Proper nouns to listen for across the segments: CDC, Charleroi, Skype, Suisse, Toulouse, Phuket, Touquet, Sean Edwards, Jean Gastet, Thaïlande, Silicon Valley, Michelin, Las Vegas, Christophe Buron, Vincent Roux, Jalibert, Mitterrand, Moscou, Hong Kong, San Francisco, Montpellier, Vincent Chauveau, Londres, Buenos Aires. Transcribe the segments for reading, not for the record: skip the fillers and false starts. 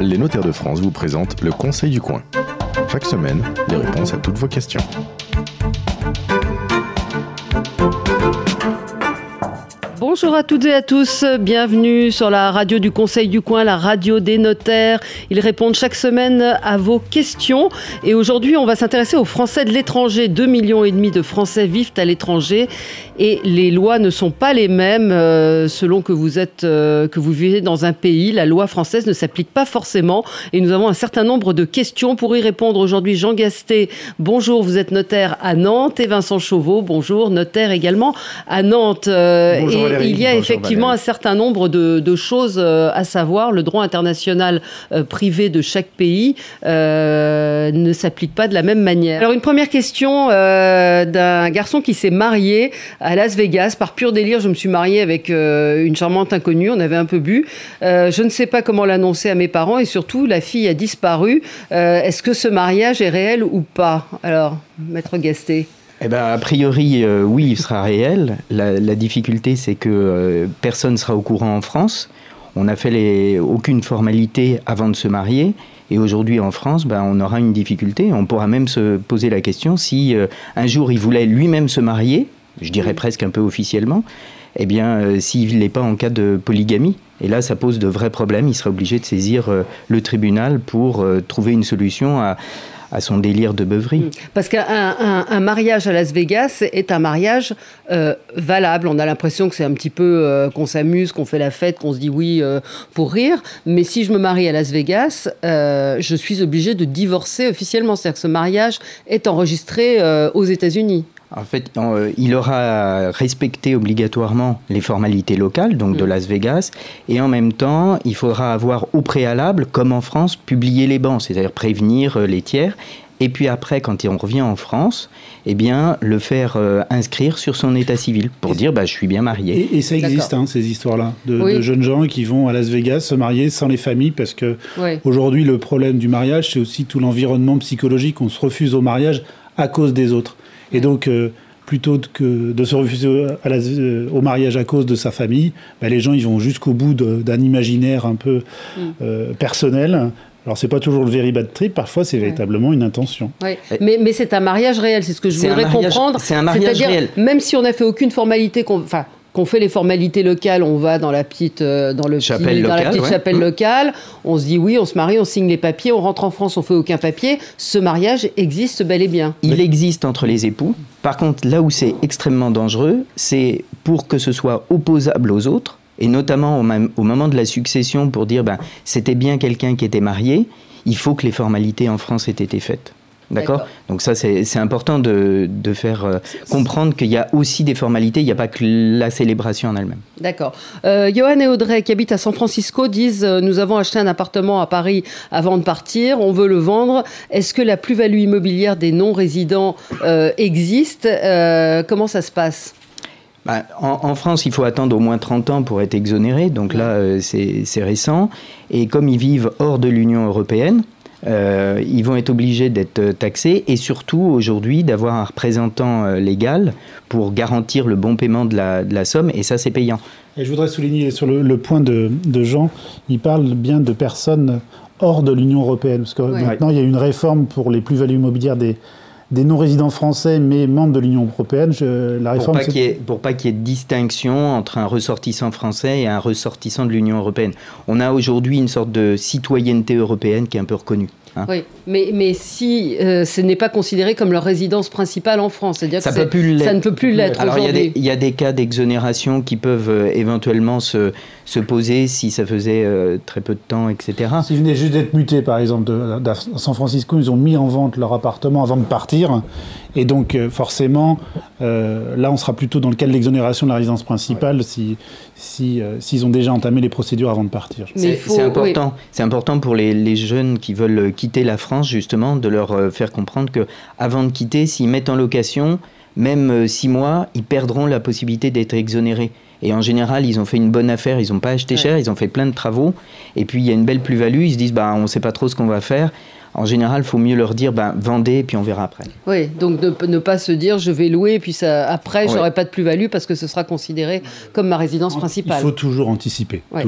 Les notaires de France vous présentent le Conseil du coin. Chaque semaine, les réponses à toutes vos questions. Bonjour à toutes et à tous, bienvenue sur la radio du Conseil du Coin, la radio des notaires. Ils répondent chaque semaine à vos questions. Et aujourd'hui, on va s'intéresser aux Français de l'étranger. 2,5 millions de Français vivent à l'étranger et les lois ne sont pas les mêmes selon que vous vivez dans un pays. La loi française ne s'applique pas forcément et nous avons un certain nombre de questions. Pour y répondre aujourd'hui, Jean Gastet, bonjour, vous êtes notaire à Nantes, et Vincent Chauveau, bonjour, notaire également à Nantes. Bonjour. Il y a effectivement un certain nombre de choses à savoir. Le droit international privé de chaque pays ne s'applique pas de la même manière. Alors une première question d'un garçon qui s'est marié à Las Vegas. Par pur délire, je me suis mariée avec une charmante inconnue. On avait un peu bu. Je ne sais pas comment l'annoncer à mes parents et surtout la fille a disparu. Est-ce que ce mariage est réel ou pas? Alors, maître Gastet. Eh ben, a priori, oui, il sera réel. La difficulté, c'est que personne ne sera au courant en France. On n'a fait aucune formalité avant de se marier. Et aujourd'hui, en France, ben, on aura une difficulté. On pourra même se poser la question si un jour, il voulait lui-même se marier, je dirais presque un peu officiellement, eh bien, s'il n'est pas en cas de polygamie. Et là, ça pose de vrais problèmes. Il sera obligé de saisir le tribunal pour trouver une solution à son délire de beuverie. Parce qu'un mariage à Las Vegas est un mariage valable. On a l'impression que c'est un petit peu qu'on s'amuse, qu'on fait la fête, qu'on se dit oui pour rire. Mais si je me marie à Las Vegas, je suis obligée de divorcer officiellement. C'est-à-dire que ce mariage est enregistré aux États-Unis. En fait, il aura respecté obligatoirement les formalités locales, donc de Las Vegas, et en même temps, il faudra avoir au préalable, comme en France, publié les bans, c'est-à-dire prévenir les tiers. Et puis après, quand on revient en France, eh bien, le faire inscrire sur son état civil pour dire bah, « je suis bien marié ». Et ça existe, hein, ces histoires-là, de jeunes gens qui vont à Las Vegas se marier sans les familles, parce que aujourd'hui, le problème du mariage, c'est aussi tout l'environnement psychologique. On se refuse au mariage à cause des autres. Et donc, plutôt que de se refuser au mariage à cause de sa famille, bah, les gens ils vont jusqu'au bout d'un imaginaire un peu personnel. Alors, c'est pas toujours le very bad trip. Parfois, c'est véritablement une intention. Oui. Mais c'est un mariage réel. C'est ce que je voudrais comprendre. C'est un mariage réel. Même si on n'a fait aucune formalité... Qu'on fait les formalités locales, on va dans la petite chapelle locale, on se dit oui, on se marie, on signe les papiers, on rentre en France, on fait aucun papier. Ce mariage existe bel et bien. Il existe entre les époux. Par contre, là où c'est extrêmement dangereux, c'est pour que ce soit opposable aux autres, et notamment au moment de la succession, pour dire ben, c'était bien quelqu'un qui était marié, il faut que les formalités en France aient été faites. D'accord. Donc ça, c'est important de faire comprendre qu'il y a aussi des formalités, il n'y a pas que la célébration en elle-même. D'accord. Johan et Audrey, qui habitent à San Francisco, disent « Nous avons acheté un appartement à Paris avant de partir, on veut le vendre. Est-ce que la plus-value immobilière des non-résidents existe Comment ça se passe ?» Bah, en France, il faut attendre au moins 30 ans pour être exonéré. Donc là, c'est récent. Et comme ils vivent hors de l'Union européenne, ils vont être obligés d'être taxés et surtout aujourd'hui d'avoir un représentant légal pour garantir le bon paiement de la somme, et ça c'est payant. Et je voudrais souligner sur le point de Jean, il parle bien de personnes hors de l'Union européenne, parce que maintenant il y a une réforme pour les plus-values immobilières des non-résidents français mais membres de l'Union européenne. La réforme, pour pas qu'il y ait de distinction entre un ressortissant français et un ressortissant de l'Union européenne. On a aujourd'hui une sorte de citoyenneté européenne qui est un peu reconnue. Hein. Oui, mais si ce n'est pas considéré comme leur résidence principale en France, c'est-à-dire que ça ne peut plus l'être aujourd'hui. Alors il y a des cas d'exonération qui peuvent éventuellement se poser si ça faisait très peu de temps, etc. S'ils venaient juste d'être mutés, par exemple, à San Francisco, ils ont mis en vente leur appartement avant de partir. Et donc forcément, là on sera plutôt dans le cas de l'exonération de la résidence principale s'ils ont déjà entamé les procédures avant de partir. C'est important. C'est important pour les jeunes qui veulent quitter la France, justement, de leur faire comprendre qu'avant de quitter, s'ils mettent en location, même 6 mois, ils perdront la possibilité d'être exonérés. Et en général, ils ont fait une bonne affaire, ils n'ont pas acheté cher, ils ont fait plein de travaux. Et puis il y a une belle plus-value, ils se disent bah, « on ne sait pas trop ce qu'on va faire ». En général, il faut mieux leur dire ben, « vendez et puis on verra après ». Oui, donc ne pas se dire « je vais louer et puis je n'aurai pas de plus-value parce que ce sera considéré comme ma résidence principale ». Il faut toujours anticiper. Ouais.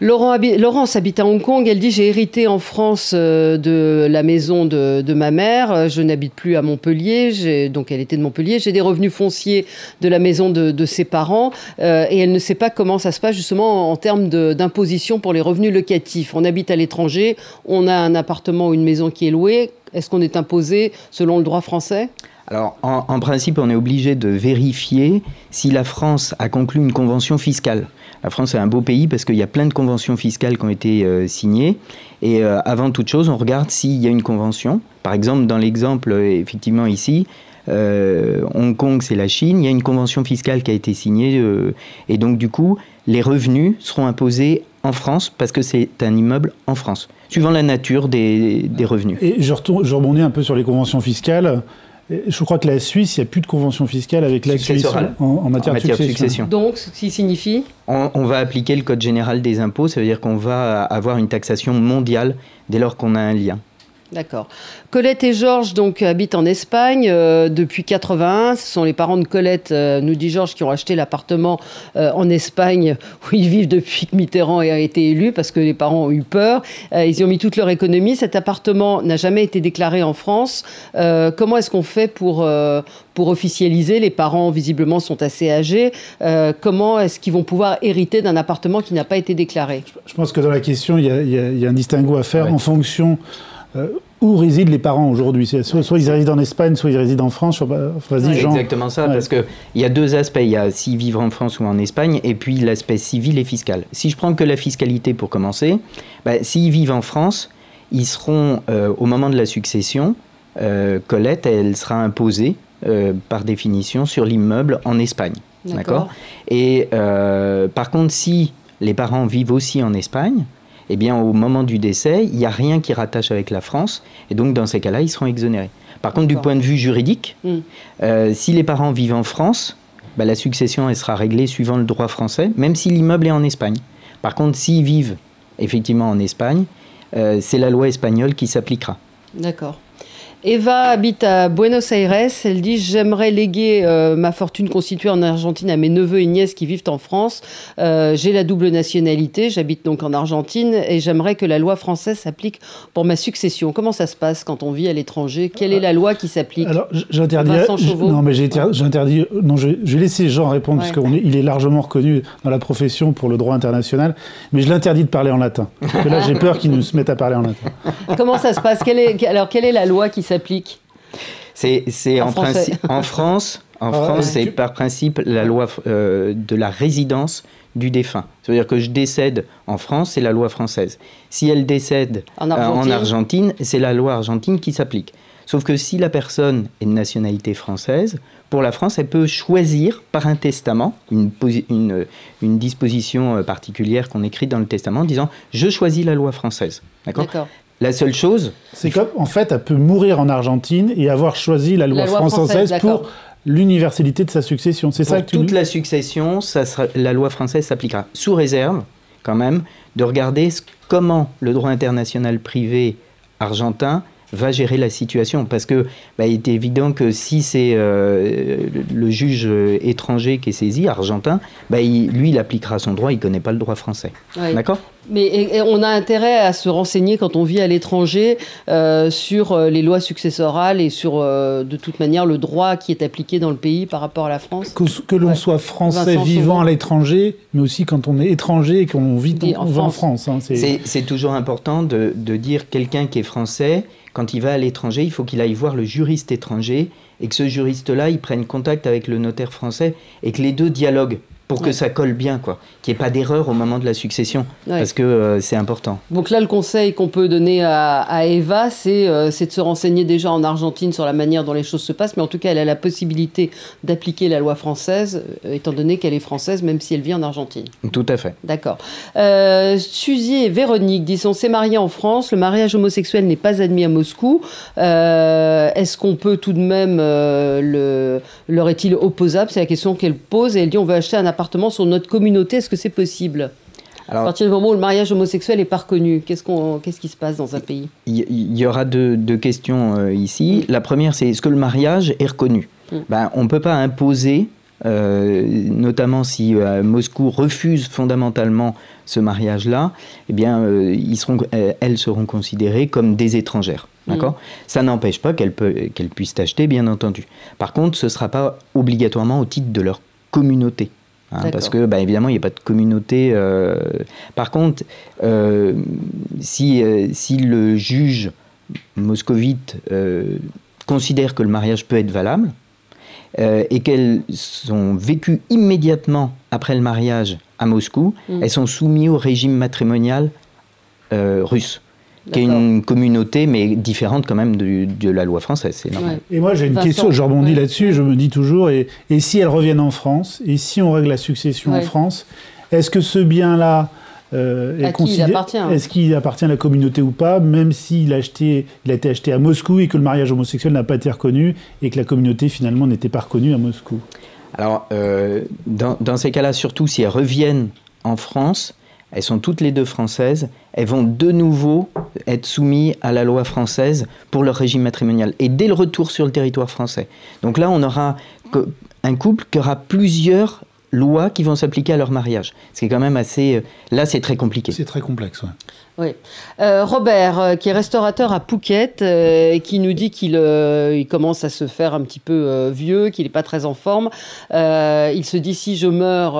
Laurence habite à Hong Kong. Elle dit « J'ai hérité en France de la maison de ma mère. Je n'habite plus à Montpellier. » Donc, elle était de Montpellier. « J'ai des revenus fonciers de la maison de ses parents. Et elle ne sait pas comment ça se passe, justement, en termes d'imposition pour les revenus locatifs. On habite à l'étranger. On a un appartement ou une maison qui est louée. Est-ce qu'on est imposé selon le droit français ? » Alors, en principe, on est obligé de vérifier si la France a conclu une convention fiscale. La France est un beau pays parce qu'il y a plein de conventions fiscales qui ont été signées. Et avant toute chose, on regarde s'il y a une convention. Par exemple, dans l'exemple, effectivement, ici, Hong Kong, c'est la Chine. Il y a une convention fiscale qui a été signée. Et donc, du coup, les revenus seront imposés en France parce que c'est un immeuble en France, suivant la nature des revenus. Et je rebondis un peu sur les conventions fiscales. Je crois que la Suisse, il n'y a plus de convention fiscale avec l'actualisation en matière de succession. Donc, ce qui signifie ? On va appliquer le code général des impôts, ça veut dire qu'on va avoir une taxation mondiale dès lors qu'on a un lien. D'accord. Colette et Georges donc habitent en Espagne depuis 1981. Ce sont les parents de Colette, nous dit Georges, qui ont acheté l'appartement en Espagne où ils vivent depuis que Mitterrand a été élu, parce que les parents ont eu peur. Ils y ont mis toute leur économie. Cet appartement n'a jamais été déclaré en France. Comment est-ce qu'on fait pour officialiser? Les parents, visiblement, sont assez âgés. Comment est-ce qu'ils vont pouvoir hériter d'un appartement qui n'a pas été déclaré? Je pense que dans la question, il y a un distinguo à faire, ouais, en fonction... où résident les parents aujourd'hui? Soit ils résident en Espagne, soit ils résident en France. C'est exactement ça, ouais. Parce qu'il y a deux aspects. Il y a si vivre en France ou en Espagne, et puis l'aspect civil et fiscal. Si je prends que la fiscalité pour commencer, s'ils vivent en France, ils seront, au moment de la succession, Colette, elle sera imposée, par définition, sur l'immeuble en Espagne. D'accord. Et par contre, si les parents vivent aussi en Espagne, eh bien, au moment du décès, il n'y a rien qui rattache avec la France. Et donc, dans ces cas-là, ils seront exonérés. Par contre, du point de vue juridique, si les parents vivent en France, la succession, elle sera réglée suivant le droit français, même si l'immeuble est en Espagne. Par contre, s'ils vivent effectivement en Espagne, c'est la loi espagnole qui s'appliquera. D'accord. Eva habite à Buenos Aires. Elle dit « J'aimerais léguer ma fortune constituée en Argentine à mes neveux et nièces qui vivent en France. J'ai la double nationalité, j'habite donc en Argentine et j'aimerais que la loi française s'applique pour ma succession. » Comment ça se passe quand on vit à l'étranger? Quelle est la loi qui s'applique? Alors, je vais laisser Jean répondre, ouais, parce qu'il est largement reconnu dans la profession pour le droit international, mais je l'interdis de parler en latin. Parce que là, j'ai peur qu'il nous se mette à parler en latin. Comment ça se passe? Quelle est la loi qui s'applique? C'est en France, c'est par principe la loi de la résidence du défunt. C'est-à-dire que je décède en France, c'est la loi française. Si elle décède en Argentine, c'est la loi argentine qui s'applique. Sauf que si la personne est de nationalité française, pour la France, elle peut choisir par un testament, une disposition particulière qu'on écrit dans le testament en disant « je choisis la loi française ». D'accord. La seule chose... C'est comme, en fait, elle peut mourir en Argentine et avoir choisi la loi française pour l'universalité de sa succession. C'est ça que tu... Toute la succession, la loi française s'appliquera. Sous réserve, quand même, de regarder comment le droit international privé argentin va gérer la situation. Parce que il est évident que si c'est le juge étranger qui est saisi, argentin, lui, il appliquera son droit, il ne connaît pas le droit français. Oui. D'accord ? Mais on a intérêt à se renseigner quand on vit à l'étranger sur les lois successorales et sur, de toute manière, le droit qui est appliqué dans le pays par rapport à la France. Que l'on soit français vivant à l'étranger, mais aussi quand on est étranger et qu'on vit en France. Hein, c'est toujours important de dire quelqu'un qui est français, quand il va à l'étranger, il faut qu'il aille voir le juriste étranger et que ce juriste-là, il prenne contact avec le notaire français et que les deux dialoguent. Pour que ça colle bien, quoi. Qu'il n'y ait pas d'erreur au moment de la succession, parce que c'est important. Donc là, le conseil qu'on peut donner à Eva, c'est de se renseigner déjà en Argentine sur la manière dont les choses se passent, mais en tout cas, elle a la possibilité d'appliquer la loi française, étant donné qu'elle est française, même si elle vit en Argentine. Tout à fait. D'accord. Suzy et Véronique disent, on s'est mariés en France, le mariage homosexuel n'est pas admis à Moscou. Est-ce qu'on peut tout de même, leur est-il opposable? C'est la question qu'elle pose, et elle dit, on veut acheter un appartement sur notre communauté, est-ce que c'est possible? Alors, à partir du moment où le mariage homosexuel n'est pas reconnu, qu'est-ce qui se passe dans un pays? Il y aura deux questions ici. La première, c'est est-ce que le mariage est reconnu? On ne peut pas imposer notamment si Moscou refuse fondamentalement ce mariage-là, eh bien, elles seront considérées comme des étrangères. D'accord ? Ça n'empêche pas qu'elles puissent acheter, bien entendu. Par contre, ce ne sera pas obligatoirement au titre de leur communauté. Hein, parce que, bah, évidemment, il n'y a pas de communauté. Par contre, si le juge moscovite considère que le mariage peut être valable et qu'elles sont vécues immédiatement après le mariage à Moscou, elles sont soumises au régime matrimonial russe, qui est une communauté, mais différente quand même de la loi française. C'est normal. Ouais. Et moi, j'ai une question, je rebondis là-dessus, je me dis toujours, et si elles reviennent en France, et si on règle la succession en France, est-ce que ce bien-là est considéré, est-ce qu'il appartient à la communauté ou pas, même s'il a été acheté à Moscou et que le mariage homosexuel n'a pas été reconnu, et que la communauté, finalement, n'était pas reconnue à Moscou? Alors, dans ces cas-là, surtout si elles reviennent en France, elles sont toutes les deux françaises, elles vont de nouveau être soumises à la loi française pour leur régime matrimonial. Et dès le retour sur le territoire français. Donc là, on aura un couple qui aura plusieurs lois qui vont s'appliquer à leur mariage. Ce qui est quand même assez... Là, c'est très compliqué. C'est très complexe, ouais. Oui. Robert, qui est restaurateur à Phuket, et qui nous dit qu'il commence à se faire un petit peu vieux, qu'il n'est pas très en forme. Il se dit, si je meurs,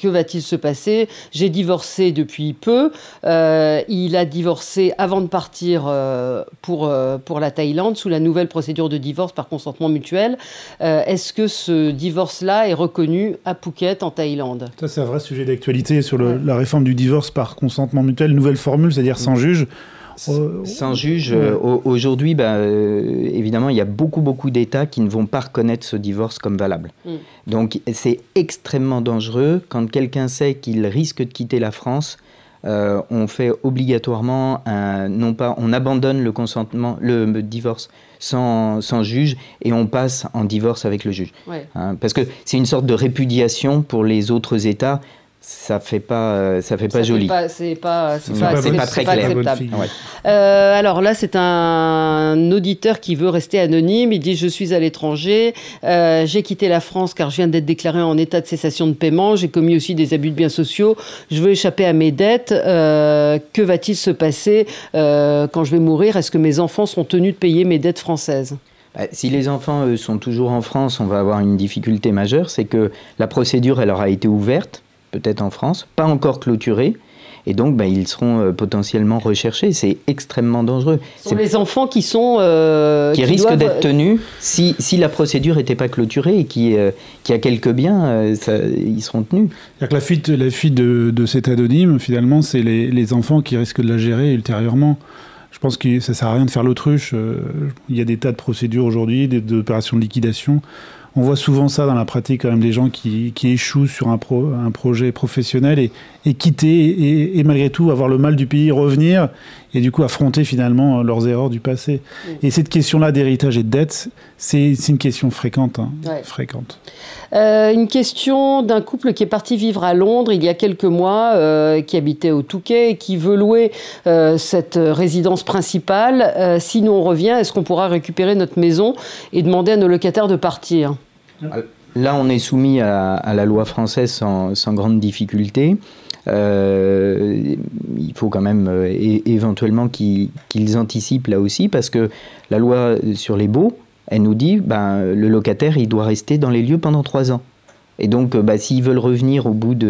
que va-t-il se passer? J'ai divorcé depuis peu. Il a divorcé avant de partir pour la Thaïlande, sous la nouvelle procédure de divorce par consentement mutuel. Est-ce que ce divorce-là est reconnu à Phuket, en Thaïlande? Ça, c'est un vrai sujet d'actualité sur la réforme du divorce par consentement mutuel, nouvelle formule, c'est-à-dire sans juge. Sans juge, aujourd'hui, bah, évidemment, il y a beaucoup d'États qui ne vont pas reconnaître ce divorce comme valable. Donc, c'est extrêmement dangereux. Quand quelqu'un sait qu'il risque de quitter la France, on fait obligatoirement on abandonne le consentement, le divorce sans juge, et on passe en divorce avec le juge. Hein, parce que c'est une sorte de répudiation pour les autres États. Ça fait pas joli. C'est pas très clair. Ouais. Alors là, c'est un auditeur qui veut rester anonyme. Il dit: je suis à l'étranger, j'ai quitté la France car je viens d'être déclaré en état de cessation de paiement. J'ai commis aussi des abus de biens sociaux. Je veux échapper à mes dettes. Que va-t-il se passer quand je vais mourir? Est-ce que mes enfants sont tenus de payer mes dettes françaises? Si les enfants sont toujours en France, on va avoir une difficulté majeure, c'est que la procédure, elle aura été ouverte. Peut-être en France, pas encore clôturés, et donc ils seront potentiellement recherchés. C'est extrêmement dangereux. Ce sont les enfants qui sont... qui risquent d'être tenus si la procédure n'était pas clôturée et qui a quelques biens, ils seront tenus. C'est-à-dire que la fuite de cet anonyme, finalement, c'est les enfants qui risquent de la gérer ultérieurement. Je pense que ça ne sert à rien de faire l'autruche. Il y a des tas de procédures aujourd'hui, d'opérations de liquidation. On voit souvent ça dans la pratique, quand même, des gens qui échouent sur un projet professionnel et quitter et malgré tout avoir le mal du pays, revenir et du coup affronter finalement leurs erreurs du passé. Et cette question-là d'héritage et de dette, c'est une question fréquente. Une question d'un couple qui est parti vivre à Londres il y a quelques mois, qui habitait au Touquet et qui veut louer cette résidence principale. Si nous on revient, est-ce qu'on pourra récupérer notre maison et demander à nos locataires de partir ? Là, on est soumis à la loi française sans grande difficulté. Il faut quand même éventuellement qu'ils anticipent là aussi, parce que la loi sur les baux, elle nous dit le locataire, il doit rester dans les lieux pendant 3 ans. Et donc, s'ils veulent revenir au bout de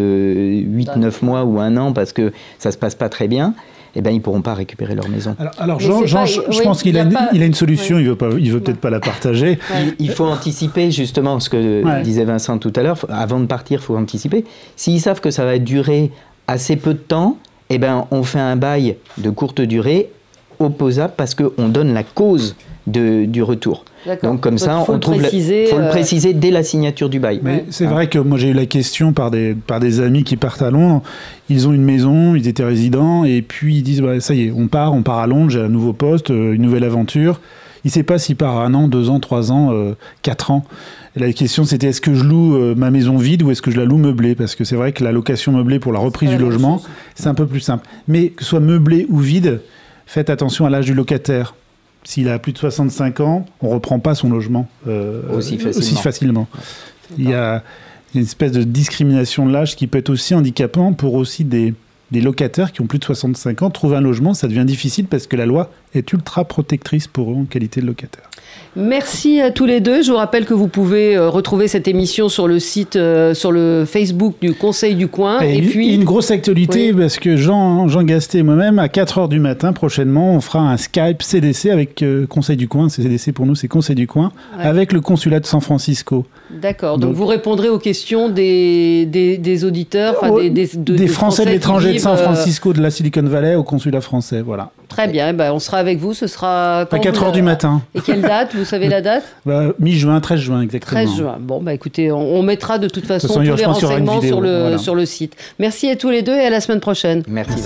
8, 9 mois ou 1 an parce que ça ne se passe pas très bien, ils ne pourront pas récupérer leur maison. Alors Jean, je pense qu'il a une solution, il ne veut peut-être pas la partager. Il faut anticiper, justement, ce que disait Vincent tout à l'heure. Avant de partir, il faut anticiper. S'ils savent que ça va durer assez peu de temps, on fait un bail de courte durée opposable parce qu'on donne la cause du retour. Donc comme ça, on trouve... faut le préciser dès la signature du bail. Mais c'est vrai que moi j'ai eu la question par des amis qui partent à Londres. Ils ont une maison, ils étaient résidents, et puis ils disent ça y est, on part à Londres, j'ai un nouveau poste, une nouvelle aventure. Il ne sait pas s'il part 1 an, 2 ans, 3 ans, 4 ans. Et la question c'était: est-ce que je loue ma maison vide ou est-ce que je la loue meublée? Parce que c'est vrai que la location meublée pour la reprise du logement, c'est un peu plus simple. Mais que ce soit meublé ou vide, faites attention à l'âge du locataire. S'il a plus de 65 ans, on ne reprend pas son logement aussi facilement. Il y a, une espèce de discrimination de l'âge qui peut être aussi handicapant pour aussi des locataires qui ont plus de 65 ans. Trouver un logement, ça devient difficile parce que la loi est ultra protectrice pour eux en qualité de locataire. Merci à tous les deux. Je vous rappelle que vous pouvez retrouver cette émission sur le site, sur le Facebook du Conseil du Coin. Et puis... une grosse actualité, oui, parce que Jean Gastet et moi-même, à 4h du matin, prochainement, on fera un Skype CDC avec Conseil du Coin. CDC pour nous, c'est Conseil du Coin, ouais, avec le consulat de San Francisco. D'accord. Donc vous répondrez aux questions des auditeurs, enfin des Français de l'étranger de San Francisco, de la Silicon Valley au consulat français. Voilà. Très bien. Et ben, on sera avec vous, ce sera... à 4h du matin. Et quelle date? Vous savez la date? Mi-juin, 13 juin exactement. 13 juin. Bon, bah, écoutez, on mettra de toute façon tous les renseignements sur le site. Merci à tous les deux et à la semaine prochaine. Merci.